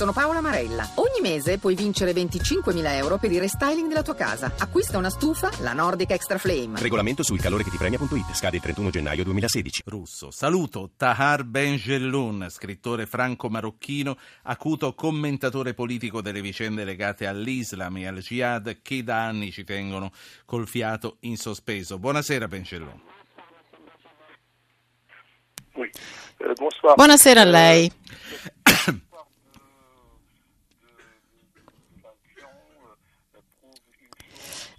Sono Paola Marella. Ogni mese puoi vincere 25.000 euro per il restyling della tua casa. Acquista una stufa, la Nordic Extra Flame. Regolamento sul calore che ti premia.it. Scade il 31 gennaio 2016. Russo. Saluto Tahar Ben Jelloun, scrittore franco-marocchino, acuto commentatore politico delle vicende legate all'Islam e al Jihad che da anni ci tengono col fiato in sospeso. Buonasera Ben Jelloun. Buonasera a lei.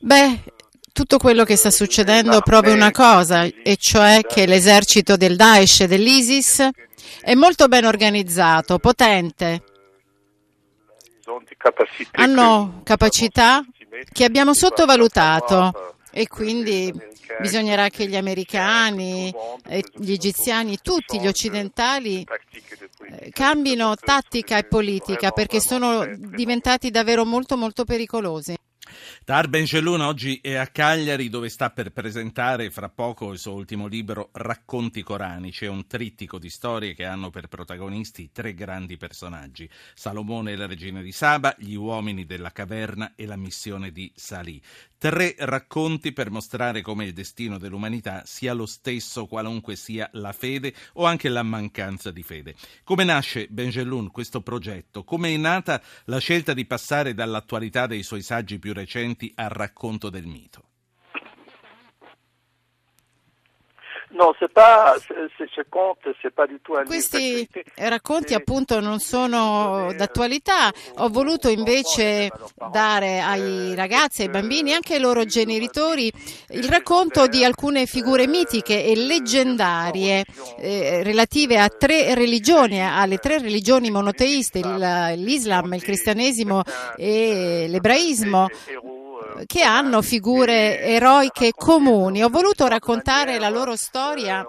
Beh, tutto quello che sta succedendo prova una cosa, e cioè che l'esercito del Daesh e dell'ISIS è molto ben organizzato, potente. Hanno capacità che abbiamo sottovalutato e quindi bisognerà che gli americani, gli egiziani, tutti gli occidentali cambino tattica e politica, perché sono diventati davvero molto molto pericolosi. Tahar Ben Jelloun oggi è a Cagliari, dove sta per presentare fra poco il suo ultimo libro Racconti Coranici, un trittico di storie che hanno per protagonisti tre grandi personaggi: Salomone e la regina di Saba, gli uomini della caverna e la missione di Salì. Tre racconti per mostrare come il destino dell'umanità sia lo stesso qualunque sia la fede o anche la mancanza di fede. Come nasce Ben Jelloun questo progetto? Come è nata la scelta di passare dall'attualità dei suoi saggi più recenti al racconto del mito? Questi racconti appunto non sono d'attualità. Ho voluto invece dare ai ragazzi, ai bambini, anche ai loro genitori, il racconto di alcune figure mitiche e leggendarie relative a tre religioni, alle tre religioni monoteiste, l'Islam, il cristianesimo e l'ebraismo, che hanno figure eroiche comuni. Ho voluto raccontare la loro storia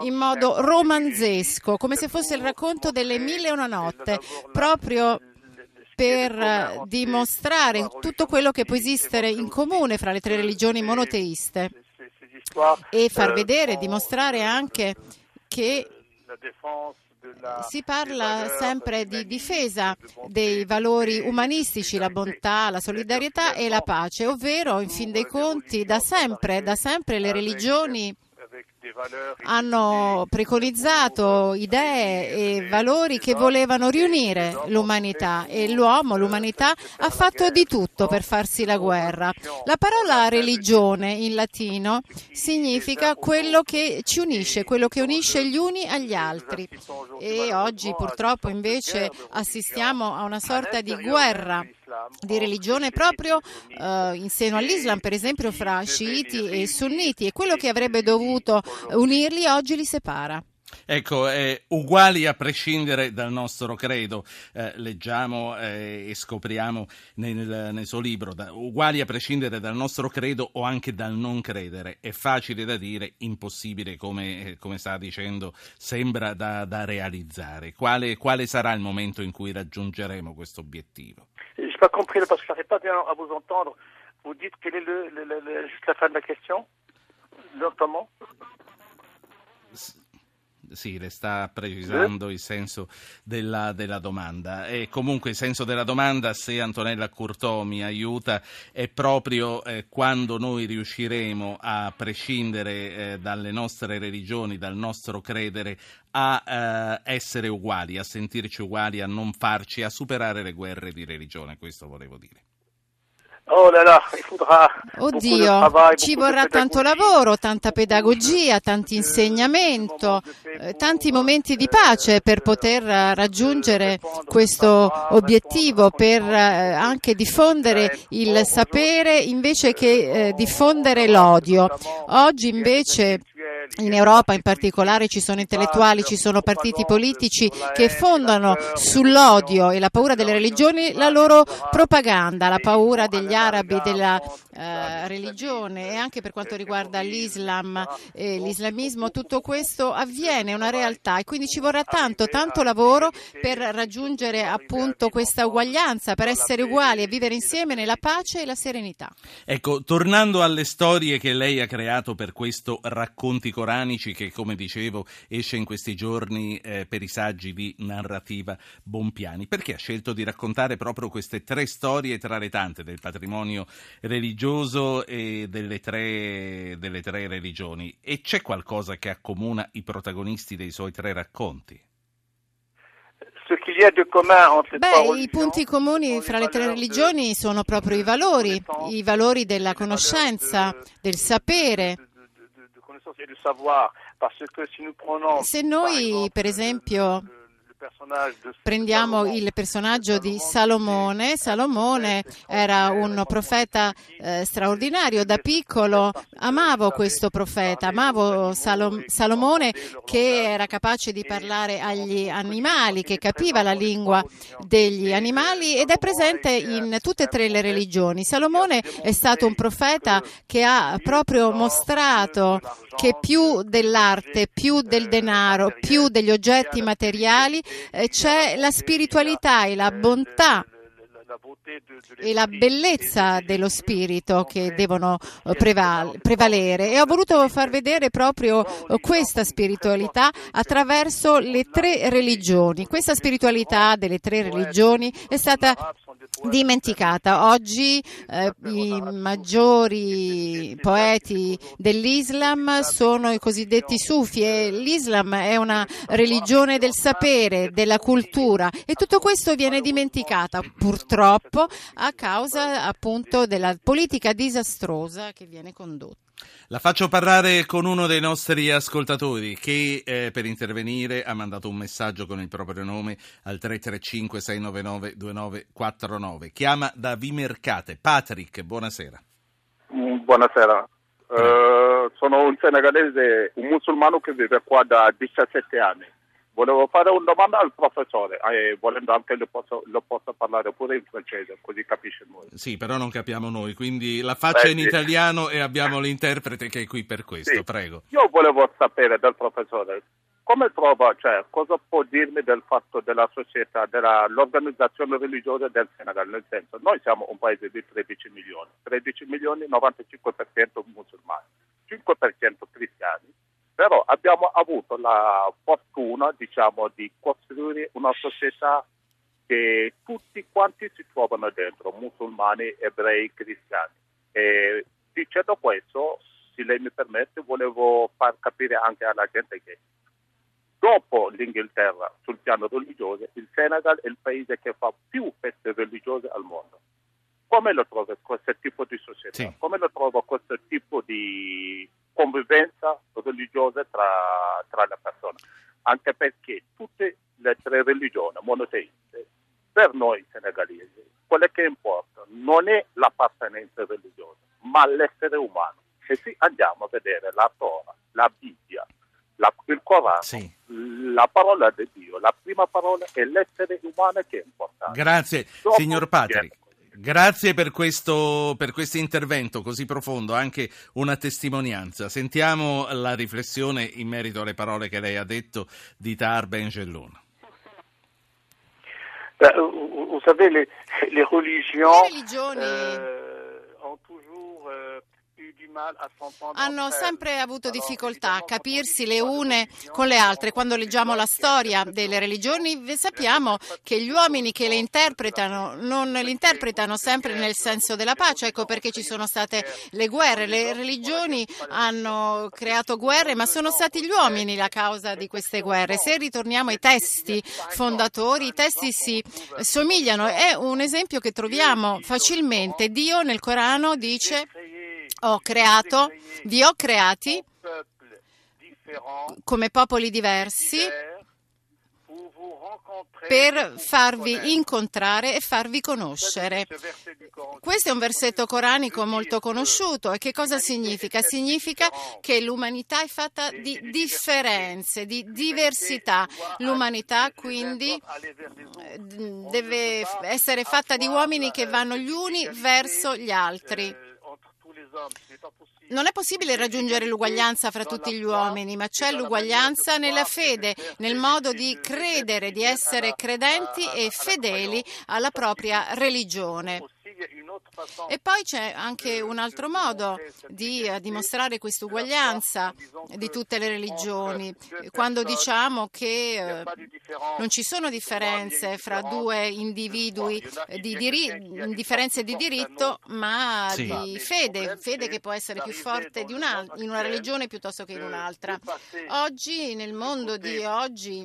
in modo romanzesco, come se fosse il racconto delle Mille e una Notte, proprio per dimostrare tutto quello che può esistere in comune fra le tre religioni monoteiste e far vedere, dimostrare anche che si parla sempre di difesa dei valori umanistici, la bontà, la solidarietà e la pace, ovvero in fin dei conti da sempre le religioni hanno preconizzato idee e valori che volevano riunire l'umanità, e l'umanità ha fatto di tutto per farsi la guerra. La parola religione in latino significa quello che ci unisce, quello che unisce gli uni agli altri, e oggi purtroppo invece assistiamo a una sorta di guerra di religione proprio in seno all'Islam, per esempio fra sciiti e sunniti, e quello che avrebbe dovuto unirli oggi li separa. Ecco, uguali a prescindere dal nostro credo, leggiamo e scopriamo nel suo libro, uguali a prescindere dal nostro credo o anche dal non credere. È facile da dire, impossibile, come sta dicendo, sembra da realizzare. Quale sarà il momento in cui raggiungeremo questo obiettivo? Je pas compris parce que je n'arrive pas bien à vous entendre. Vous dites quelle est juste la fin de la question, notamment. Sì, le sta precisando il senso della domanda, e comunque il senso della domanda, se Antonella Curtó mi aiuta, è proprio quando noi riusciremo, a prescindere dalle nostre religioni, dal nostro credere, a essere uguali, a sentirci uguali, a non farci, a superare le guerre di religione. Questo volevo dire. Oddio, ci vorrà tanto lavoro, tanta pedagogia, tanto insegnamento, tanti momenti di pace per poter raggiungere questo obiettivo, per anche diffondere il sapere invece che diffondere l'odio. Oggi invece in Europa in particolare ci sono intellettuali, ci sono partiti politici che fondano sull'odio e la paura delle religioni la loro propaganda, la paura degli arabi della religione, e anche per quanto riguarda l'Islam e l'islamismo. Tutto questo avviene, è una realtà, e quindi ci vorrà tanto lavoro per raggiungere appunto questa uguaglianza, per essere uguali e vivere insieme nella pace e la serenità. Ecco, tornando alle storie che lei ha creato per questo Racconti Coranici, Coranici, che come dicevo esce in questi giorni per i saggi di narrativa Bompiani. Perché ha scelto di raccontare proprio queste tre storie tra le tante del patrimonio religioso e delle tre religioni? E c'è qualcosa che accomuna i protagonisti dei suoi tre racconti? Beh, i punti comuni fra le tre religioni sono proprio i valori della conoscenza, del sapere. Se noi, per esempio, prendiamo il personaggio di Salomone. Salomone era un profeta straordinario. Da piccolo amavo questo profeta, amavo Salomone, che era capace di parlare agli animali, che capiva la lingua degli animali, ed è presente in tutte e tre le religioni. Salomone è stato un profeta che ha proprio mostrato che più dell'arte, più del denaro, più degli oggetti materiali c'è la spiritualità e la bontà e la bellezza dello spirito che devono prevalere, e ho voluto far vedere proprio questa spiritualità attraverso le tre religioni. Questa spiritualità delle tre religioni è stata dimenticata. Oggi i maggiori poeti dell'Islam sono i cosiddetti Sufi, e l'Islam è una religione del sapere, della cultura, e tutto questo viene dimenticata purtroppo a causa appunto della politica disastrosa che viene condotta. La faccio parlare con uno dei nostri ascoltatori che per intervenire ha mandato un messaggio con il proprio nome al 335-699-2949. Chiama da Vimercate. Patrick, buonasera. Buonasera. Sono un senegalese, un musulmano che vive qua da 17 anni. Volevo fare una domanda al professore, volendo anche lo posso parlare pure in francese, così capisce noi. Sì, però non capiamo noi, quindi la faccia in italiano e abbiamo l'interprete che è qui per questo, sì. Prego. Io volevo sapere dal professore cosa può dirmi del fatto della società, dell'organizzazione religiosa del Senegal, nel senso, noi siamo un paese di 13 milioni, 95% musulmani, 5% cristiani. Però abbiamo avuto la fortuna, di costruire una società che tutti quanti si trovano dentro, musulmani, ebrei, cristiani. E dicendo questo, se lei mi permette, volevo far capire anche alla gente che dopo l'Inghilterra, sul piano religioso, il Senegal è il paese che fa più feste religiose al mondo. Come lo trovo questo tipo di società? Sì. Come lo trovo questo tipo di convivenza religiosa tra le persone, anche perché tutte le tre religioni monoteiste per noi senegalesi quello che importa non è l'appartenenza religiosa ma l'essere umano. Se andiamo a vedere la Torah, la Bibbia, il Corano, sì. La parola di Dio, la prima parola è l'essere umano che è importante. Grazie. Dopo, signor Patrick, grazie per questo intervento così profondo, anche una testimonianza. Sentiamo la riflessione in merito alle parole che lei ha detto di Tahar Ben Jelloun. Vous savez, le religioni ont toujours eu du mal à s'entendre. Hanno sempre avuto difficoltà a capirsi le une con le altre. Quando leggiamo la storia delle religioni sappiamo che gli uomini che le interpretano non le interpretano sempre nel senso della pace, ecco perché ci sono state le guerre. Le religioni hanno creato guerre, ma sono stati gli uomini la causa di queste guerre. Se ritorniamo ai testi fondatori, i testi si somigliano. È un esempio che troviamo facilmente. Dio nel Corano dice: vi ho creati come popoli diversi per farvi incontrare e farvi conoscere. Questo è un versetto coranico molto conosciuto. E che cosa significa? Significa che l'umanità è fatta di differenze, di diversità. L'umanità quindi deve essere fatta di uomini che vanno gli uni verso gli altri. Non è possibile raggiungere l'uguaglianza fra tutti gli uomini, ma c'è l'uguaglianza nella fede, nel modo di credere, di essere credenti e fedeli alla propria religione. E poi c'è anche un altro modo di dimostrare questa uguaglianza di tutte le religioni, quando diciamo che non ci sono differenze fra due individui, differenze di diritto, ma di fede che può essere più forte di in una religione piuttosto che in un'altra. Oggi, nel mondo di oggi,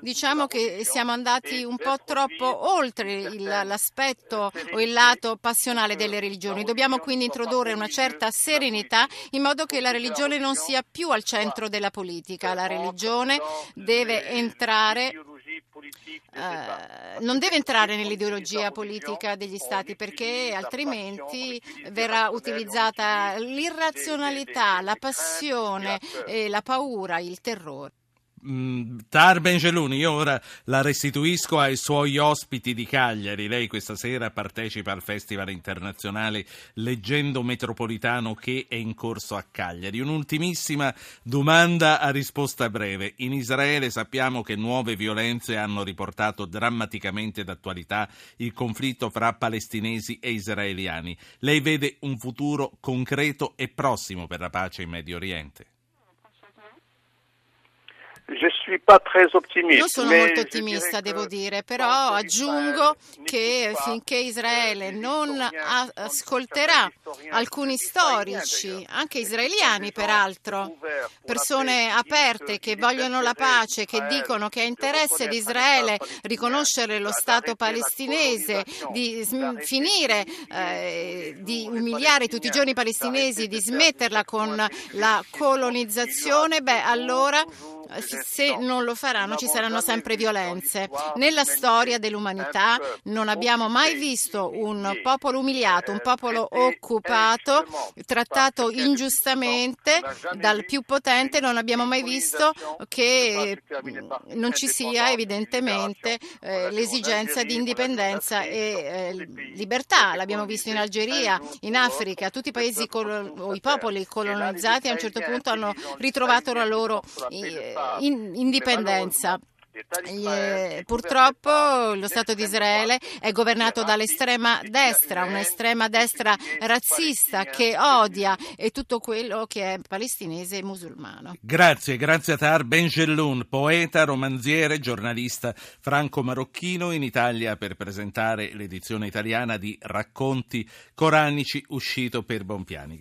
diciamo che siamo andati un po' troppo oltre l'aspetto o il lato passionale delle religioni. Dobbiamo quindi introdurre una certa serenità in modo che la religione non sia più al centro della politica. La religione deve entrare non deve entrare nell'ideologia politica degli stati, perché altrimenti verrà utilizzata l'irrazionalità, la passione, e la paura, il terrore. Tahar Ben Jelloun, io ora la restituisco ai suoi ospiti di Cagliari. Lei questa sera partecipa al Festival Internazionale Leggendo Metropolitano che è in corso a Cagliari. Un'ultimissima domanda a risposta breve. In Israele sappiamo che nuove violenze hanno riportato drammaticamente d'attualità il conflitto fra palestinesi e israeliani. Lei vede un futuro concreto e prossimo per la pace in Medio Oriente? Non sono molto ottimista, devo dire, però aggiungo che finché Israele non ascolterà alcuni storici, anche israeliani peraltro, persone aperte che vogliono la pace, che dicono che è interesse di Israele riconoscere lo Stato palestinese, di finire di umiliare tutti i giorni i palestinesi, di smetterla con la colonizzazione, allora se non lo faranno ci saranno sempre violenze. Nella storia dell'umanità non abbiamo mai visto un popolo umiliato, un popolo occupato, trattato ingiustamente dal più potente. Non abbiamo mai visto che non ci sia evidentemente l'esigenza di indipendenza e libertà. L'abbiamo visto in Algeria, in Africa, tutti i paesi o i popoli colonizzati a un certo punto hanno ritrovato la loro indipendenza. Purtroppo lo Stato di Israele è governato dall'estrema destra, un'estrema destra razzista che odia e tutto quello che è palestinese e musulmano. Grazie a Tahar Ben Jelloun, poeta, romanziere, giornalista franco-marocchino in Italia per presentare l'edizione italiana di Racconti Coranici uscito per Bompiani.